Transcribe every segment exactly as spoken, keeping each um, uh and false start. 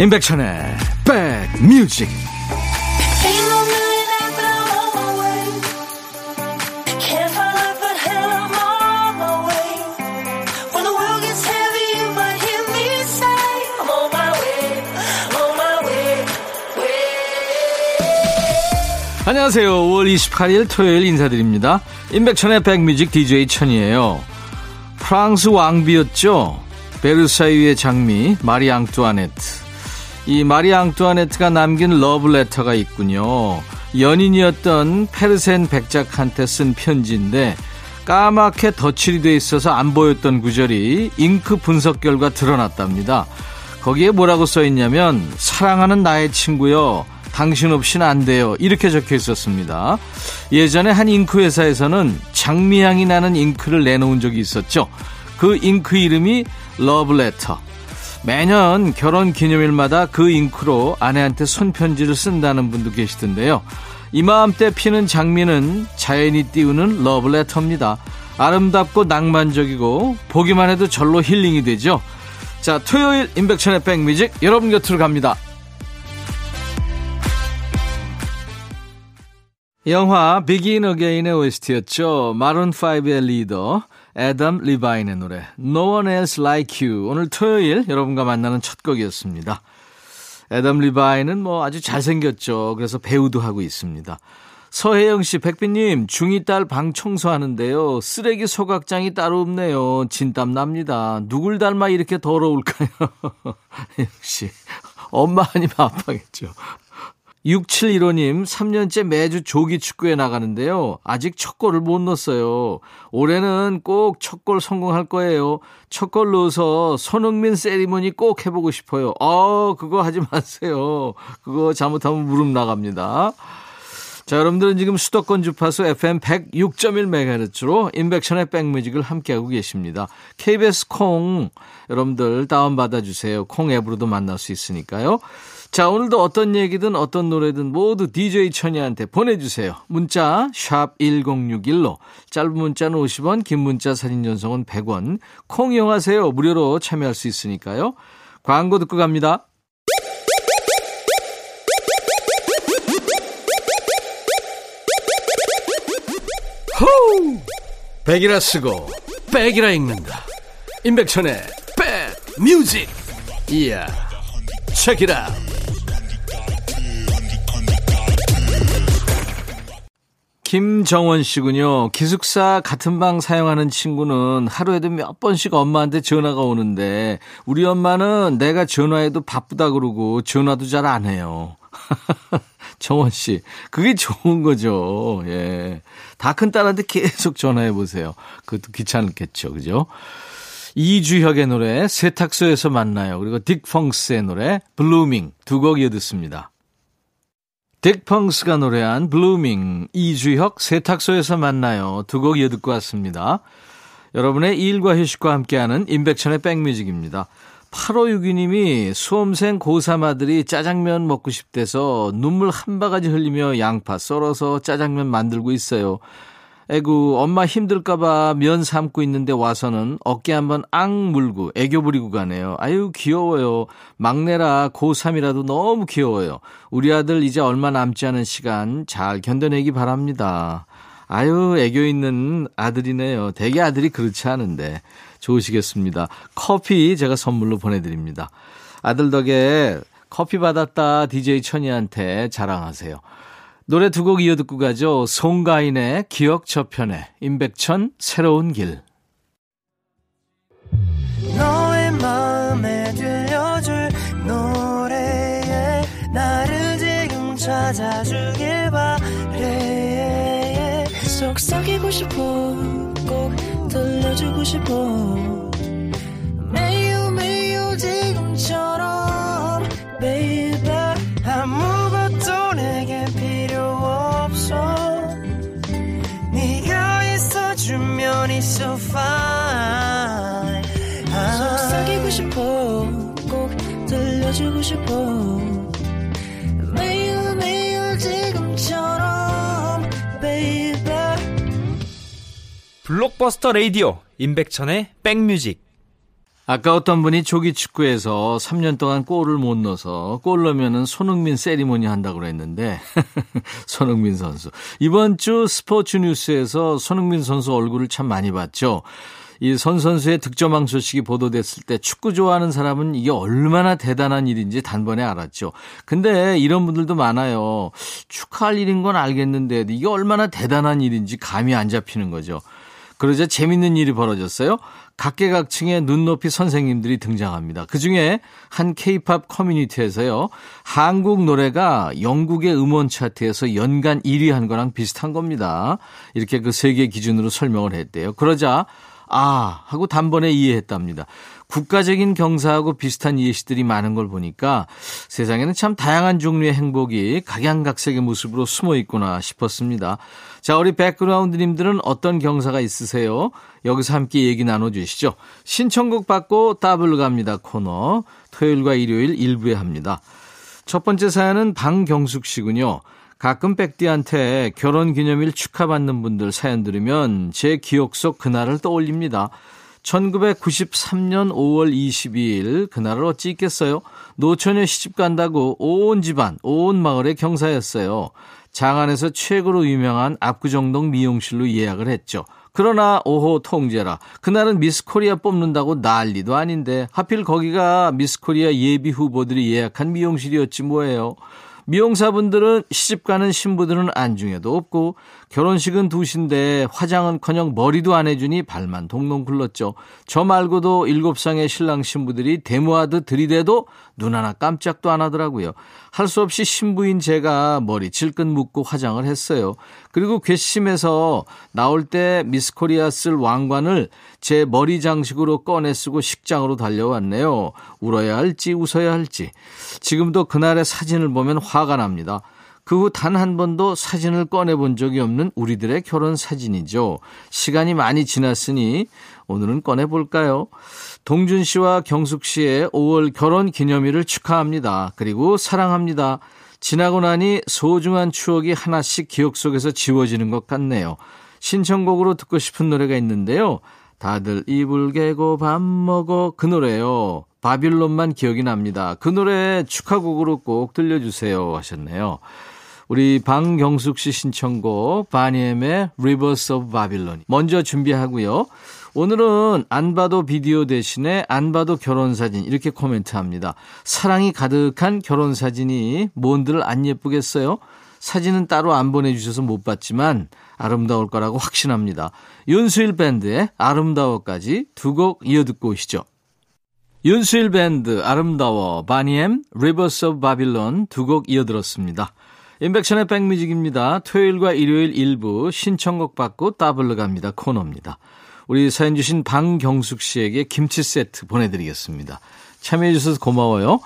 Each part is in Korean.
임백천의 백뮤직. 안녕하세요. 오월 이십팔일 토요일 인사드립니다. 임백천의 백뮤직 디제이 천이에요. 프랑스 왕비였죠. 베르사유의 장미, 마리 앙투아네트. 이 마리 앙투아네트가 남긴 러브레터가 있군요. 연인이었던 페르센 백작한테 쓴 편지인데 까맣게 덧칠이 돼 있어서 안 보였던 구절이 잉크 분석 결과 드러났답니다. 거기에 뭐라고 써있냐면, 사랑하는 나의 친구여, 당신 없이는 안 돼요, 이렇게 적혀 있었습니다. 예전에 한 잉크 회사에서는 장미향이 나는 잉크를 내놓은 적이 있었죠. 그 잉크 이름이 러브레터. 매년 결혼 기념일마다 그 잉크로 아내한테 손편지를 쓴다는 분도 계시던데요. 이맘때 피는 장미는 자연이 띄우는 러브레터입니다. 아름답고 낭만적이고 보기만 해도 절로 힐링이 되죠. 자, 토요일 임백천의 백뮤직 여러분 곁으로 갑니다. 영화 Begin Again의 오에스티였죠. 마룬 파이브의 리더 애덤 리바인의 노래 No One Else Like You, 오늘 토요일 여러분과 만나는 첫 곡이었습니다. 애덤 리바인은 뭐 아주 잘생겼죠. 그래서 배우도 하고 있습니다. 서혜영씨, 백비님, 중이 딸 방 청소하는데요, 쓰레기 소각장이 따로 없네요. 진땀 납니다. 누굴 닮아 이렇게 더러울까요? 역시 엄마 아니면 아빠겠죠. 육칠일오님, 삼 년째 매주 조기 축구에 나가는데요, 아직 첫 골을 못 넣었어요. 올해는 꼭 첫 골 성공할 거예요. 첫 골 넣어서 손흥민 세리머니 꼭 해보고 싶어요. 어, 그거 하지 마세요. 그거 잘못하면 무릎 나갑니다. 자, 여러분들은 지금 수도권 주파수 에프엠 백육점일 메가헤르츠로 인백션의 백뮤직을 함께하고 계십니다. 케이비에스 콩, 여러분들 다운받아주세요. 콩 앱으로도 만날 수 있으니까요. 자, 오늘도 어떤 얘기든 어떤 노래든 모두 디제이 천이한테 보내주세요. 문자 샵 일공육일로, 짧은 문자는 오십 원, 긴 문자 사진 전송은 백 원, 콩 이용하세요. 무료로 참여할 수 있으니까요. 광고 듣고 갑니다. 호우! 백이라 쓰고 백이라 읽는다. 임백천의 백뮤직. 이야, 체키라. 김정원 씨군요. 기숙사 같은 방 사용하는 친구는 하루에도 몇 번씩 엄마한테 전화가 오는데, 우리 엄마는 내가 전화해도 바쁘다 그러고 전화도 잘 안 해요. 정원 씨, 그게 좋은 거죠. 예. 다 큰 딸한테 계속 전화해 보세요. 그것도 귀찮겠죠. 그죠? 이주혁의 노래 세탁소에서 만나요. 그리고 딕펑스의 노래 블루밍, 두 곡 이어 듣습니다. 딕펑스가 노래한 블루밍, 이주혁 세탁소에서 만나요, 두 곡 이어 듣고 왔습니다. 여러분의 일과 휴식과 함께하는 임백천의 백뮤직입니다. 팔오육이님이 수험생 고삼 아들이 짜장면 먹고 싶대서 눈물 한 바가지 흘리며 양파 썰어서 짜장면 만들고 있어요. 에구, 엄마 힘들까 봐 면 삶고 있는데 와서는 어깨 한번 앙 물고 애교 부리고 가네요. 아유, 귀여워요. 막내라 고삼이라도 너무 귀여워요. 우리 아들 이제 얼마 남지 않은 시간 잘 견뎌내기 바랍니다. 아유, 애교 있는 아들이네요. 대개 아들이 그렇지 않은데 좋으시겠습니다. 커피 제가 선물로 보내드립니다. 아들 덕에 커피 받았다 디제이 천이한테 자랑하세요. 노래 두 곡 이어 듣고 가죠. 송가인의 기억 저편에, 임백천 새로운 길. 너의 마음에 들려줄 노래에 나를 지금 찾아주길 바래. 속삭이고 싶어, 꼭 들려주고 싶어, 매우 매우 지금처럼 baby. 아무것도 내게 필요 없어, 네가 있어주면 it's so fine. 아, 속삭이고 싶어, 꼭 들려주고 싶어, 매우 매우 지금처럼 baby. 블록버스터 라디오 임백천의 백뮤직. 아까 어떤 분이 조기 축구에서 삼 년 동안 골을 못 넣어서 골 넣으면은 손흥민 세리머니 한다고 그랬는데 손흥민 선수. 이번 주 스포츠 뉴스에서 손흥민 선수 얼굴을 참 많이 봤죠. 이 손 선수의 득점왕 소식이 보도됐을 때 축구 좋아하는 사람은 이게 얼마나 대단한 일인지 단번에 알았죠. 근데 이런 분들도 많아요. 축하할 일인 건 알겠는데 이게 얼마나 대단한 일인지 감이 안 잡히는 거죠. 그러자 재밌는 일이 벌어졌어요. 각계각층의 눈높이 선생님들이 등장합니다. 그중에 한 K-팝 커뮤니티에서요. 한국 노래가 영국의 음원 차트에서 연간 일 위 한 거랑 비슷한 겁니다. 이렇게 그 세계 기준으로 설명을 했대요. 그러자 아 하고 단번에 이해했답니다. 국가적인 경사하고 비슷한 예시들이 많은 걸 보니까 세상에는 참 다양한 종류의 행복이 각양각색의 모습으로 숨어 있구나 싶었습니다. 자, 우리 백그라운드님들은 어떤 경사가 있으세요? 여기서 함께 얘기 나눠주시죠. 신청곡 받고 따블로 갑니다 코너. 토요일과 일요일 일부에 합니다. 첫 번째 사연은 방경숙 씨군요. 가끔 백디한테 결혼기념일 축하받는 분들 사연 들으면 제 기억 속 그날을 떠올립니다. 천구백구십삼 년 오월 이십이일 그날을 어찌 잊겠어요. 노처녀 시집 간다고 온 집안 온 마을의 경사였어요. 장안에서 최고로 유명한 압구정동 미용실로 예약을 했죠. 그러나 오호 통제라. 그날은 미스코리아 뽑는다고 난리도 아닌데 하필 거기가 미스코리아 예비 후보들이 예약한 미용실이었지 뭐예요. 미용사분들은 시집가는 신부들은 안중에도 없고 결혼식은 두신데 화장은커녕 머리도 안 해주니 발만 동동 굴렀죠. 저 말고도 일곱 쌍의 신랑 신부들이 데모하듯 들이대도 눈 하나 깜짝도 안 하더라고요. 할 수 없이 신부인 제가 머리 질끈 묶고 화장을 했어요. 그리고 괘씸해서 나올 때 미스코리아 쓸 왕관을 제 머리 장식으로 꺼내 쓰고 식장으로 달려왔네요. 울어야 할지 웃어야 할지. 지금도 그날의 사진을 보면 화가 납니다. 그 후 단 한 번도 사진을 꺼내본 적이 없는 우리들의 결혼 사진이죠. 시간이 많이 지났으니 오늘은 꺼내볼까요? 동준 씨와 경숙 씨의 오월 결혼 기념일을 축하합니다. 그리고 사랑합니다. 지나고 나니 소중한 추억이 하나씩 기억 속에서 지워지는 것 같네요. 신청곡으로 듣고 싶은 노래가 있는데요. 다들 이불 개고 밥 먹어 그 노래요. 바빌론만 기억이 납니다. 그 노래 축하곡으로 꼭 들려주세요 하셨네요. 우리 방경숙 씨 신청곡 바니엠의 리버스 오브 바빌론 먼저 준비하고요. 오늘은 안 봐도 비디오 대신에 안 봐도 결혼사진 이렇게 코멘트합니다. 사랑이 가득한 결혼사진이 뭔들 안 예쁘겠어요? 사진은 따로 안 보내주셔서 못 봤지만 아름다울 거라고 확신합니다. 윤수일 밴드의 아름다워까지 두 곡 이어듣고 오시죠. 윤수일 밴드 아름다워 바니엠 리버스 오브 바빌론 두 곡 이어들었습니다. 임백천의 백뮤직입니다. 토요일과 일요일 일부 신청곡 받고 따블로 갑니다 코너입니다. 우리 사연 주신 방경숙 씨에게 김치 세트 보내드리겠습니다. 참여해 주셔서 고마워요.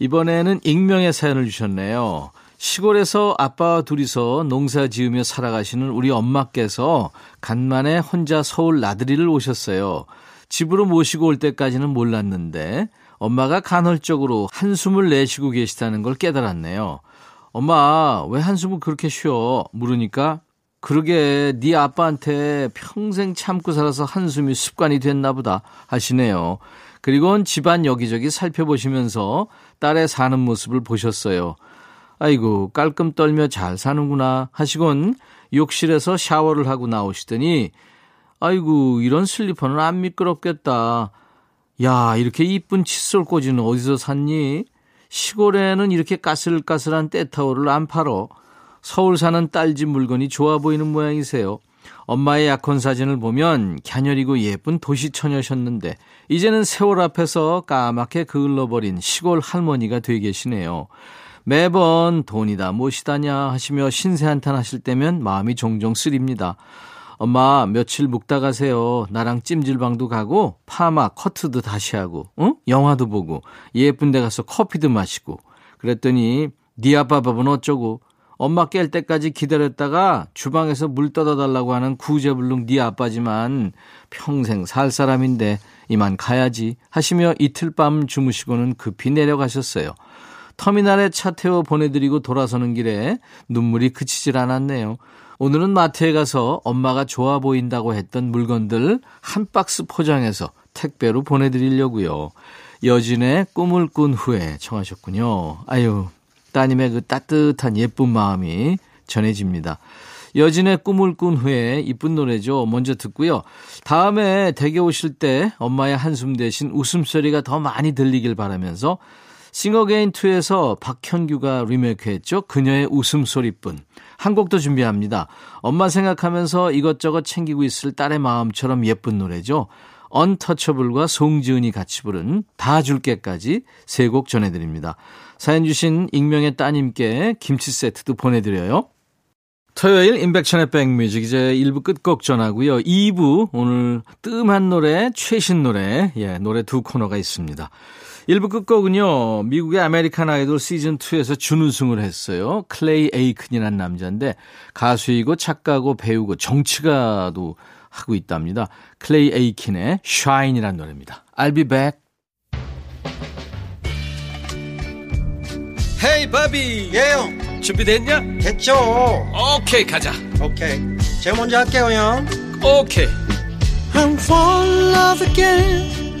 이번에는 익명의 사연을 주셨네요. 시골에서 아빠와 둘이서 농사 지으며 살아가시는 우리 엄마께서 간만에 혼자 서울 나들이를 오셨어요. 집으로 모시고 올 때까지는 몰랐는데 엄마가 간헐적으로 한숨을 내쉬고 계시다는 걸 깨달았네요. 엄마 왜 한숨을 그렇게 쉬어? 물으니까 그러게 네 아빠한테 평생 참고 살아서 한숨이 습관이 됐나 보다 하시네요. 그리고는 집안 여기저기 살펴보시면서 딸의 사는 모습을 보셨어요. 아이고 깔끔 떨며 잘 사는구나 하시곤 욕실에서 샤워를 하고 나오시더니 아이고 이런 슬리퍼는 안 미끄럽겠다. 야 이렇게 이쁜 칫솔 꽂이는 어디서 샀니? 시골에는 이렇게 까슬까슬한 때타월을 안 팔어. 서울 사는 딸 집 물건이 좋아 보이는 모양이세요. 엄마의 약혼 사진을 보면 갸녀리고 예쁜 도시처녀셨는데 이제는 세월 앞에서 까맣게 그을러버린 시골 할머니가 되어 계시네요. 매번 돈이다 무엇이다냐 하시며 신세한탄 하실 때면 마음이 종종 쓰립니다. 엄마 며칠 묵다 가세요. 나랑 찜질방도 가고 파마 커트도 다시 하고 응? 영화도 보고 예쁜 데 가서 커피도 마시고 그랬더니 네 아빠 밥은 어쩌고 엄마 깰 때까지 기다렸다가 주방에서 물 떠다 달라고 하는 구제불능 네 아빠지만 평생 살 사람인데 이만 가야지 하시며 이틀 밤 주무시고는 급히 내려가셨어요. 터미널에 차 태워 보내드리고 돌아서는 길에 눈물이 그치질 않았네요. 오늘은 마트에 가서 엄마가 좋아 보인다고 했던 물건들 한 박스 포장해서 택배로 보내드리려고요. 여진의 꿈을 꾼 후에 청하셨군요. 아유, 따님의 그 따뜻한 예쁜 마음이 전해집니다. 여진의 꿈을 꾼 후에 이쁜 노래죠. 먼저 듣고요. 다음에 댁에 오실 때 엄마의 한숨 대신 웃음소리가 더 많이 들리길 바라면서 싱어게인투에서 박현규가 리메이크했죠. 그녀의 웃음소리뿐. 한 곡도 준비합니다. 엄마 생각하면서 이것저것 챙기고 있을 딸의 마음처럼 예쁜 노래죠. 언터처블과 송지은이 같이 부른 다 줄게까지 세 곡 전해드립니다. 사연 주신 익명의 따님께 김치 세트도 보내드려요. 토요일 임백천의 백뮤직 이제 일 부 끝곡 전하고요. 이 부 오늘 뜸한 노래, 최신 노래, 예, 노래 두 코너가 있습니다. 일 부 끝곡은요. 미국의 아메리칸 아이돌 시즌이에서 준우승을 했어요. 클레이 에이큰이라는 남자인데 가수이고 작가고 배우고 정치가도 하고 있답니다. 클레이 에이킨의 Shine이라는 노래입니다. I'll be back. Hey, 바비. 예영. Yeah. 준비됐냐? 됐죠. 오케이, okay, 가자. 오케이. Okay. 제가 먼저 할게요, 형. 오케이. Okay. I'm falling in love again.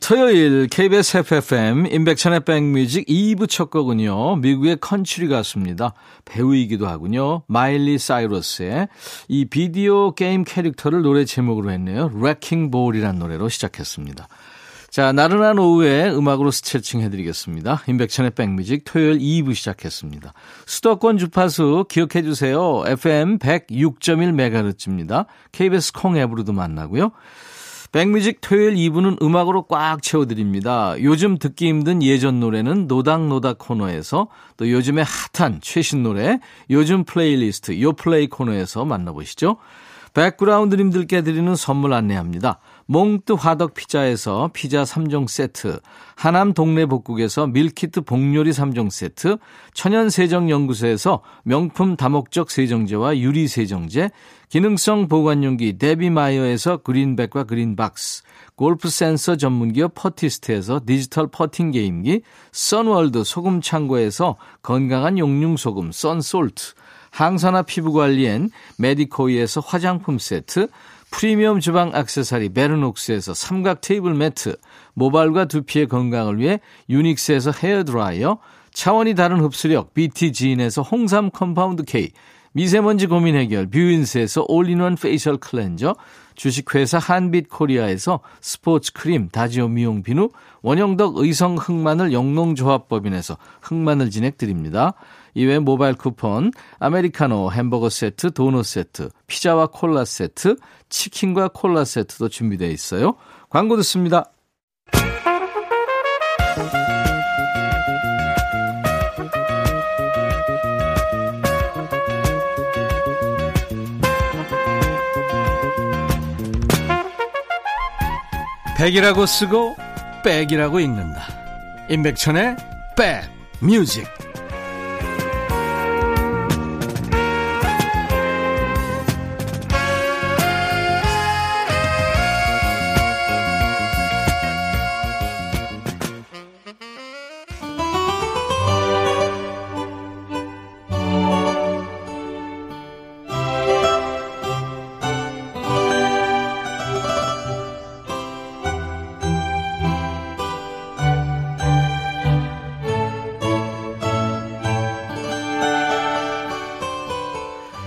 토요일 케이비에스 에프에프엠 임백천의 백뮤직 이 부 첫 곡은요. 미국의 컨트리 가수입니다. 배우이기도 하군요. 마일리 사이러스의 이 비디오 게임 캐릭터를 노래 제목으로 했네요. 레킹 볼이라는 노래로 시작했습니다. 자, 나른한 오후에 음악으로 스트레칭 해드리겠습니다. 임백천의 백뮤직 토요일 이 부 시작했습니다. 수도권 주파수 기억해 주세요. 에프엠 백육 점 일 메가헤르츠입니다. 케이비에스 콩 앱으로도 만나고요. 백뮤직 토요일 이 부는 음악으로 꽉 채워드립니다. 요즘 듣기 힘든 예전 노래는 노닥노닥 코너에서 또 요즘의 핫한 최신 노래 요즘 플레이리스트 요플레이 코너에서 만나보시죠. 백그라운드님들께 드리는 선물 안내합니다. 몽뜨 화덕 피자에서 피자 삼 종 세트, 하남 동네 복국에서 밀키트 복요리 삼 종 세트, 천연세정연구소에서 명품 다목적 세정제와 유리세정제, 기능성 보관용기 데비마이어에서 그린백과 그린박스, 골프센서 전문기업 퍼티스트에서 디지털 퍼팅 게임기, 선월드 소금창고에서 건강한 용융소금 선솔트, 항산화 피부관리엔 메디코이에서 화장품 세트, 프리미엄 주방 액세서리 베르녹스에서 삼각 테이블 매트, 모발과 두피의 건강을 위해 유닉스에서 헤어드라이어, 차원이 다른 흡수력 비티지인에서 홍삼 컴파운드 K, 미세먼지 고민 해결 뷰인스에서 올인원 페이셜 클렌저, 주식회사 한빛코리아에서 스포츠 크림 다지오 미용 비누, 원형덕 의성 흑마늘 영농조합법인에서 흑마늘 진행드립니다. 이외 모바일 쿠폰, 아메리카노 햄버거 세트, 도넛 세트, 피자와 콜라 세트, 치킨과 콜라 세트도 준비되어 있어요. 광고 듣습니다. 백이라고 쓰고 백이라고 읽는다. 임백천의 백 뮤직.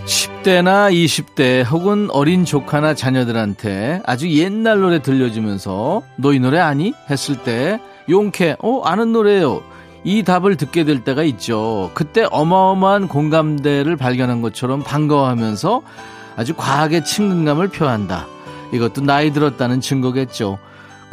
십 대나 이십 대 혹은 어린 조카나 자녀들한테 아주 옛날 노래 들려주면서 너 이 노래 아니? 했을 때 용케 어? 아는 노래예요. 이 답을 듣게 될 때가 있죠. 그때 어마어마한 공감대를 발견한 것처럼 반가워하면서 아주 과하게 친근감을 표한다. 이것도 나이 들었다는 증거겠죠.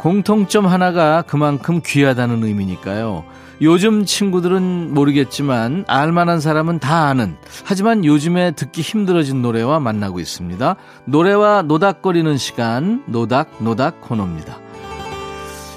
공통점 하나가 그만큼 귀하다는 의미니까요. 요즘 친구들은 모르겠지만 알만한 사람은 다 아는, 하지만 요즘에 듣기 힘들어진 노래와 만나고 있습니다. 노래와 노닥거리는 시간, 노닥노닥 코너입니다.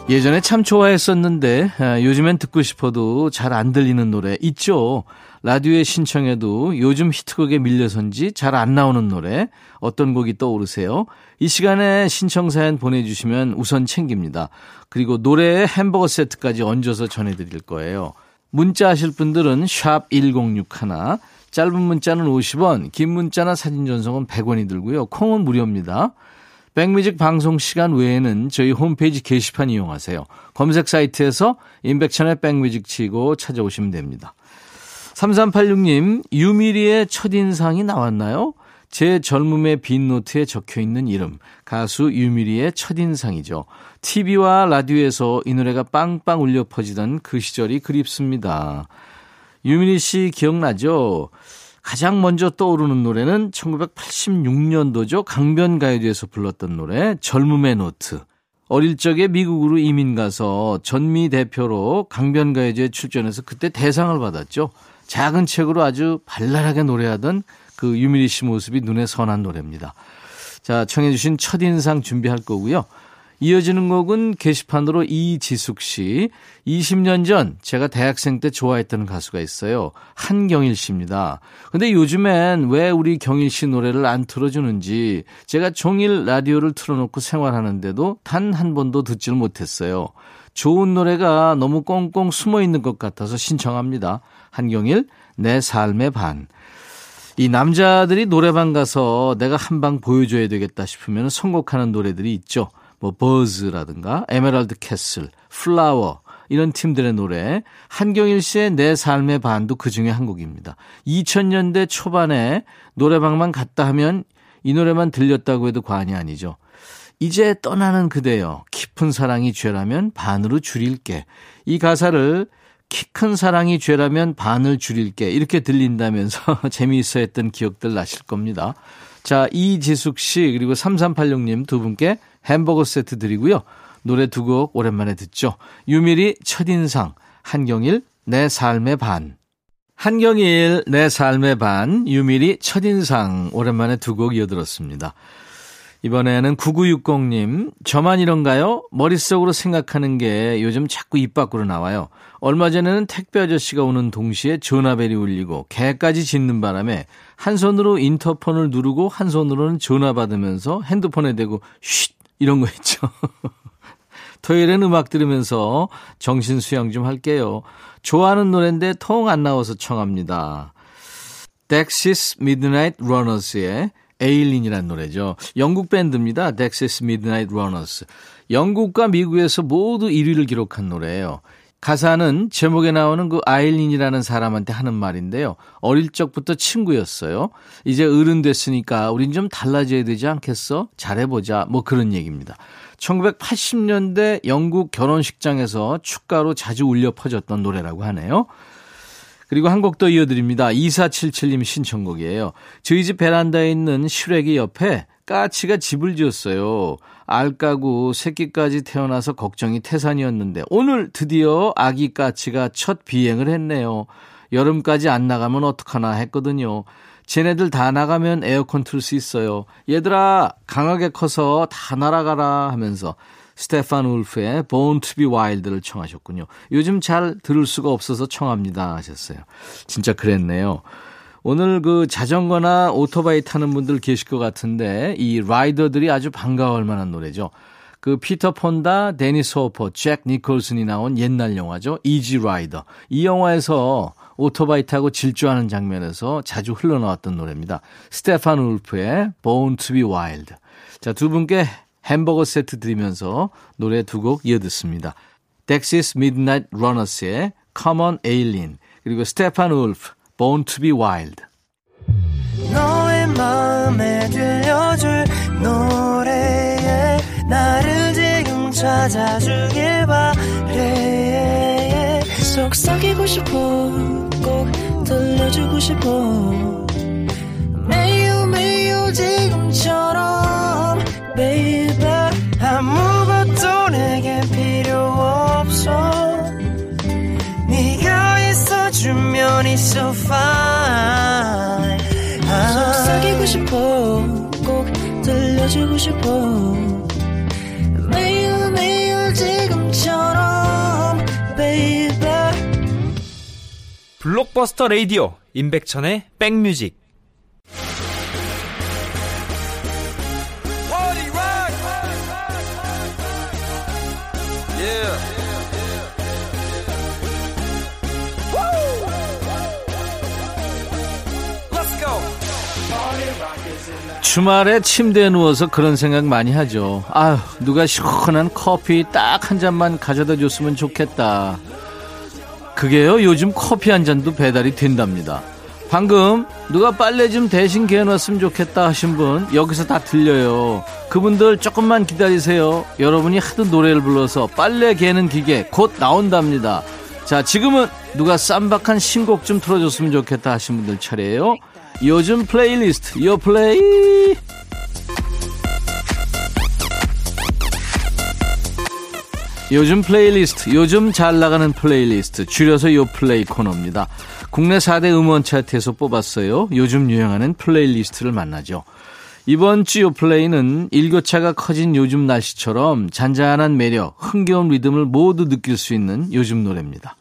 예전에 참 좋아했었는데 요즘엔 듣고 싶어도 잘 안 들리는 노래 있죠. 라디오에 신청해도 요즘 히트곡에 밀려서인지 잘 안 나오는 노래, 어떤 곡이 떠오르세요? 이 시간에 신청 사연 보내주시면 우선 챙깁니다. 그리고 노래에 햄버거 세트까지 얹어서 전해드릴 거예요. 문자 하실 분들은 샵 천육십일, 짧은 문자는 오십 원, 긴 문자나 사진 전송은 백 원이 들고요. 콩은 무료입니다. 백뮤직 방송 시간 외에는 저희 홈페이지 게시판 이용하세요. 검색 사이트에서 임백천의 백뮤직 치고 찾아오시면 됩니다. 삼삼팔육 님, 유미리의 첫인상이 나왔나요? 제 젊음의 빈노트에 적혀있는 이름, 가수 유미리의 첫인상이죠. 티비와 라디오에서 이 노래가 빵빵 울려 퍼지던 그 시절이 그립습니다. 유미리 씨 기억나죠? 가장 먼저 떠오르는 노래는 천구백팔십육 년도죠. 강변가요제에서 불렀던 노래 젊음의 노트. 어릴 적에 미국으로 이민 가서 전미 대표로 강변가요제에 출전해서 그때 대상을 받았죠. 작은 책으로 아주 발랄하게 노래하던 그 유미리 씨 모습이 눈에 선한 노래입니다. 자, 청해 주신 첫인상 준비할 거고요. 이어지는 곡은 게시판으로 이지숙 씨. 이십 년 전 제가 대학생 때 좋아했던 가수가 있어요. 한경일 씨입니다. 근데 요즘엔 왜 우리 경일 씨 노래를 안 틀어주는지 제가 종일 라디오를 틀어놓고 생활하는데도 단 한 번도 듣질 못했어요. 좋은 노래가 너무 꽁꽁 숨어있는 것 같아서 신청합니다. 한경일, 내 삶의 반. 이 남자들이 노래방 가서 내가 한 방 보여줘야 되겠다 싶으면 선곡하는 노래들이 있죠. 뭐 버즈라든가 에메랄드 캐슬, 플라워, 이런 팀들의 노래. 한경일 씨의 내 삶의 반도 그중에 한 곡입니다. 이천 년대 초반에 노래방만 갔다 하면 이 노래만 들렸다고 해도 과언이 아니죠. 이제 떠나는 그대여, 깊은 사랑이 죄라면 반으로 줄일게. 이 가사를 키 큰 사랑이 죄라면 반을 줄일게, 이렇게 들린다면서 재미있어 했던 기억들 나실 겁니다. 자, 이지숙 씨 그리고 삼삼팔육 님 두 분께 햄버거 세트 드리고요. 노래 두 곡 오랜만에 듣죠. 유미리 첫인상, 한경일 내 삶의 반. 한경일 내 삶의 반, 유미리 첫인상 오랜만에 두 곡 이어들었습니다. 이번에는 구구육공 님, 저만 이런가요? 머릿속으로 생각하는 게 요즘 자꾸 입 밖으로 나와요. 얼마 전에는 택배 아저씨가 오는 동시에 전화벨이 울리고 개까지 짖는 바람에 한 손으로 인터폰을 누르고 한 손으로는 전화 받으면서 핸드폰에 대고 쉿 이런 거 했죠. 토요일엔 음악 들으면서 정신 수양 좀 할게요. 좋아하는 노래인데 통 안 나와서 청합니다. Dexys Midnight Runners의 에일린이란 노래죠. 영국 밴드입니다. Dexys Midnight Runners. 영국과 미국에서 모두 일 위를 기록한 노래예요. 가사는 제목에 나오는 그 아일린이라는 사람한테 하는 말인데요. 어릴 적부터 친구였어요. 이제 어른 됐으니까 우린 좀 달라져야 되지 않겠어? 잘해보자. 뭐 그런 얘기입니다. 천구백팔십 년대 영국 결혼식장에서 축가로 자주 울려 퍼졌던 노래라고 하네요. 그리고 한 곡 더 이어드립니다. 이사칠칠 님 신청곡이에요. 저희 집 베란다에 있는 시래기 옆에 까치가 집을 지었어요. 알까구 새끼까지 태어나서 걱정이 태산이었는데 오늘 드디어 아기 까치가 첫 비행을 했네요. 여름까지 안 나가면 어떡하나 했거든요. 쟤네들 다 나가면 에어컨 틀 수 있어요. 얘들아 강하게 커서 다 날아가라 하면서 스테펜울프의 Born to be Wild를 청하셨군요. 요즘 잘 들을 수가 없어서 청합니다 하셨어요. 진짜 그랬네요. 오늘 그 자전거나 오토바이 타는 분들 계실 것 같은데 이 라이더들이 아주 반가워할 만한 노래죠. 그 피터 폰다, 데니스 호퍼, 잭 니콜슨이 나온 옛날 영화죠. 이지 라이더. 이 영화에서 오토바이 타고 질주하는 장면에서 자주 흘러나왔던 노래입니다. 스테펜울프의 Born to be Wild. 자, 두 분께 햄버거 세트 드리면서 노래 두 곡 이어듣습니다. Dexys Midnight Runners의 Come on Eileen, 그리고 스테펜울프 Born to be Wild. 너의 마음에 들려줄 노래에 나를 지금 찾아주길 바래. 속삭이고 싶어, 꼭 들려주고 싶어. 매우 매우 지금처럼 Baby, 아무것도 내겐 필요 없어 네가 있어주면 it's so fine 아, 속삭이고 싶어 꼭 들려주고 싶어 매일 매일 지금처럼 baby 블록버스터 라디오 임백천의 백뮤직 주말에 침대에 누워서 그런 생각 많이 하죠. 아휴, 누가 시원한 커피 딱 한 잔만 가져다 줬으면 좋겠다. 그게요, 요즘 커피 한 잔도 배달이 된답니다. 방금 누가 빨래 좀 대신 개어놨으면 좋겠다 하신 분 여기서 다 들려요. 그분들 조금만 기다리세요. 여러분이 하도 노래를 불러서 빨래 개는 기계 곧 나온답니다. 자, 지금은 누가 쌈박한 신곡 좀 틀어줬으면 좋겠다 하신 분들 차례예요. 요즘 플레이리스트 요 플레이 요즘 플레이리스트 요즘 잘 나가는 플레이리스트 줄여서 요 플레이 코너입니다. 국내 사 대 음원 차트에서 뽑았어요. 요즘 유행하는 플레이리스트를 만나죠. 이번 주 요 플레이는 일교차가 커진 요즘 날씨처럼 잔잔한 매력, 흥겨운 리듬을 모두 느낄 수 있는 요즘 노래입니다.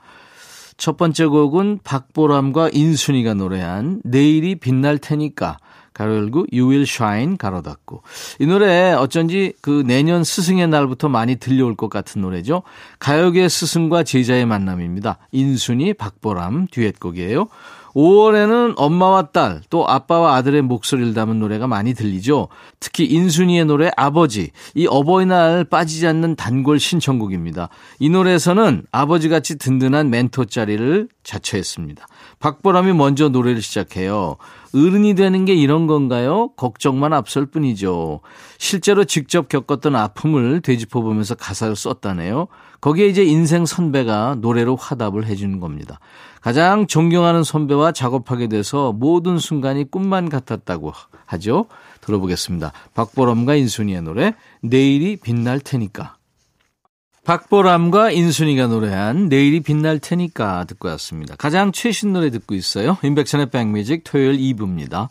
첫 번째 곡은 박보람과 인순이가 노래한 내일이 빛날 테니까 가로 열고 You Will Shine 가로 닫고 이 노래 어쩐지 그 내년 스승의 날부터 많이 들려올 것 같은 노래죠. 가요계 스승과 제자의 만남입니다. 인순이 박보람 듀엣곡이에요. 오월에는 엄마와 딸 또 아빠와 아들의 목소리를 담은 노래가 많이 들리죠. 특히 인순이의 노래 아버지 이 어버이날 빠지지 않는 단골 신청곡입니다. 이 노래에서는 아버지같이 든든한 멘토 자리를 자처했습니다. 박보람이 먼저 노래를 시작해요. 어른이 되는 게 이런 건가요? 걱정만 앞설 뿐이죠. 실제로 직접 겪었던 아픔을 되짚어보면서 가사를 썼다네요. 거기에 이제 인생 선배가 노래로 화답을 해주는 겁니다. 가장 존경하는 선배와 작업하게 돼서 모든 순간이 꿈만 같았다고 하죠. 들어보겠습니다. 박보람과 인순이의 노래 내일이 빛날 테니까. 박보람과 인순이가 노래한 내일이 빛날 테니까 듣고 왔습니다. 가장 최신 노래 듣고 있어요. 임백천의 백뮤직 토요일 이 부입니다.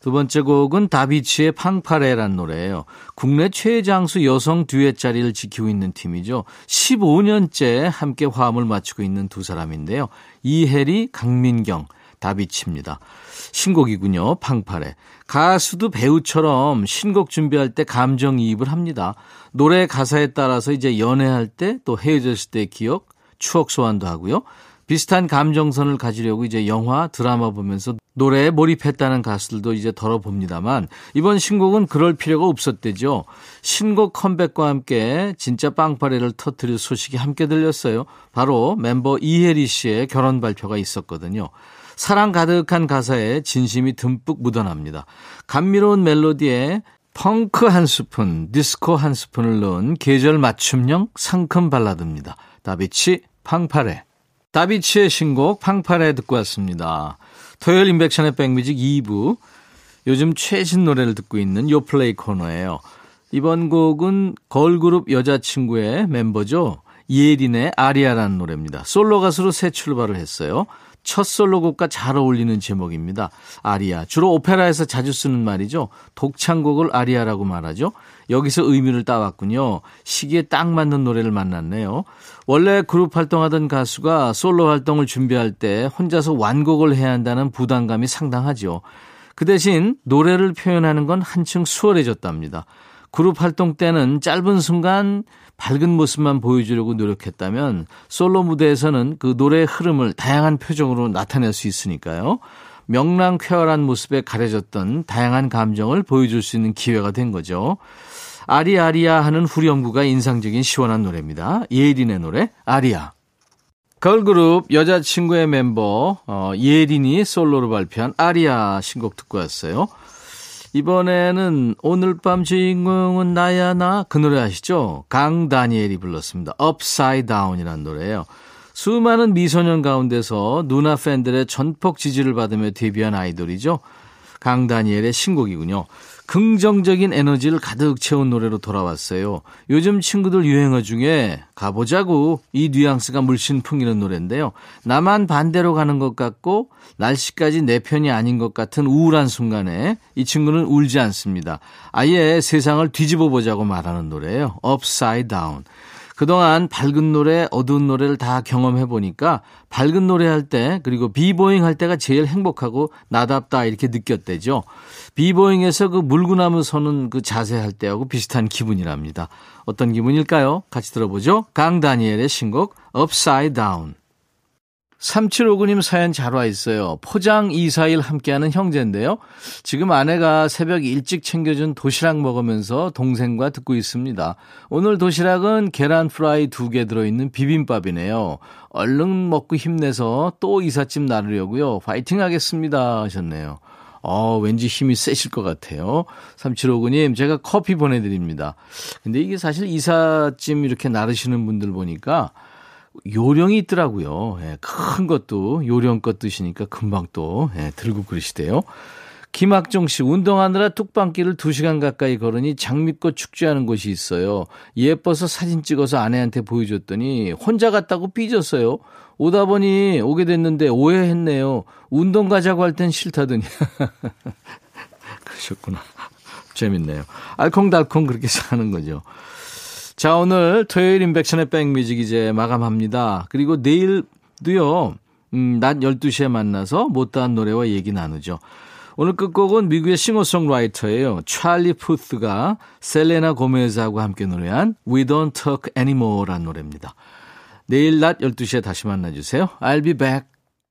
두 번째 곡은 다비치의 팡파레란 노래예요. 국내 최장수 여성 듀엣 자리를 지키고 있는 팀이죠. 십오 년째 함께 화음을 맞추고 있는 두 사람인데요. 이혜리, 강민경, 다비치입니다. 신곡이군요. 팡파레. 가수도 배우처럼 신곡 준비할 때 감정이입을 합니다. 노래 가사에 따라서 이제 연애할 때 또 헤어졌을 때의 기억, 추억 소환도 하고요. 비슷한 감정선을 가지려고 이제 영화, 드라마 보면서 노래에 몰입했다는 가수들도 이제 덜어봅니다만 이번 신곡은 그럴 필요가 없었대죠. 신곡 컴백과 함께 진짜 빵파레를 터뜨릴 소식이 함께 들렸어요. 바로 멤버 이혜리 씨의 결혼 발표가 있었거든요. 사랑 가득한 가사에 진심이 듬뿍 묻어납니다. 감미로운 멜로디에 펑크 한 스푼, 디스코 한 스푼을 넣은 계절 맞춤형 상큼 발라드입니다. 다비치, 팡파레. 다비치의 신곡 팡파레 듣고 왔습니다. 토요일 임백천의 백뮤직 이 부. 요즘 최신 노래를 듣고 있는 요플레이 코너예요. 이번 곡은 걸그룹 여자친구의 멤버죠. 예린의 아리아라는 노래입니다. 솔로 가수로 새 출발을 했어요. 첫 솔로곡과 잘 어울리는 제목입니다. 아리아. 주로 오페라에서 자주 쓰는 말이죠. 독창곡을 아리아라고 말하죠. 여기서 의미를 따왔군요. 시기에 딱 맞는 노래를 만났네요. 원래 그룹 활동하던 가수가 솔로 활동을 준비할 때 혼자서 완곡을 해야 한다는 부담감이 상당하죠. 그 대신 노래를 표현하는 건 한층 수월해졌답니다. 그룹 활동 때는 짧은 순간 밝은 모습만 보여주려고 노력했다면 솔로 무대에서는 그 노래의 흐름을 다양한 표정으로 나타낼 수 있으니까요. 명랑쾌활한 모습에 가려졌던 다양한 감정을 보여줄 수 있는 기회가 된 거죠. 아리아리아 하는 후렴구가 인상적인 시원한 노래입니다. 예린의 노래 아리아. 걸그룹 여자친구의 멤버 어, 예린이 솔로로 발표한 아리아 신곡 듣고 왔어요. 이번에는 오늘 밤 주인공은 나야 나 그 노래 아시죠? 강다니엘이 불렀습니다. Upside Down이라는 노래예요. 수많은 미소년 가운데서 누나 팬들의 전폭 지지를 받으며 데뷔한 아이돌이죠. 강다니엘의 신곡이군요. 긍정적인 에너지를 가득 채운 노래로 돌아왔어요. 요즘 친구들 유행어 중에 가보자고 이 뉘앙스가 물씬 풍기는 노래인데요. 나만 반대로 가는 것 같고 날씨까지 내 편이 아닌 것 같은 우울한 순간에 이 친구는 울지 않습니다. 아예 세상을 뒤집어 보자고 말하는 노래예요. Upside Down. 그동안 밝은 노래, 어두운 노래를 다 경험해보니까 밝은 노래 할 때 그리고 비보잉 할 때가 제일 행복하고 나답다 이렇게 느꼈대죠. 비보잉에서 그 물구나무 서는 그 자세 할 때하고 비슷한 기분이랍니다. 어떤 기분일까요? 같이 들어보죠. 강다니엘의 신곡 Upside Down. 삼칠오구 님 사연 잘 와 있어요. 포장 이사일 함께하는 형제인데요. 지금 아내가 새벽 일찍 챙겨준 도시락 먹으면서 동생과 듣고 있습니다. 오늘 도시락은 계란 프라이 두 개 들어있는 비빔밥이네요. 얼른 먹고 힘내서 또 이삿짐 나르려고요. 파이팅 하겠습니다 하셨네요. 어, 왠지 힘이 세실 것 같아요. 삼칠오구 님, 제가 커피 보내드립니다. 근데 이게 사실 이삿짐 이렇게 나르시는 분들 보니까 요령이 있더라고요. 예, 큰 것도 요령껏 드시니까 금방 또 예, 들고 그러시대요. 김학종 씨, 운동하느라 뚝방길을 두 시간 가까이 걸으니 장미꽃 축제하는 곳이 있어요. 예뻐서 사진 찍어서 아내한테 보여줬더니 혼자 갔다고 삐졌어요. 오다 보니 오게 됐는데 오해했네요. 운동 가자고 할 땐 싫다더니. 그러셨구나. 재밌네요. 알콩달콩 그렇게 사는 거죠. 자, 오늘 토요일 임백천의 백뮤직 이제 마감합니다. 그리고 내일도요, 음, 낮 열두 시에 만나서 못다한 노래와 얘기 나누죠. 오늘 끝곡은 미국의 싱어송라이터예요. 찰리 푸스가 셀레나 고메즈하고 함께 노래한 We Don't Talk Anymore 라는 노래입니다. 내일 낮 열두 시에 다시 만나주세요. I'll be back.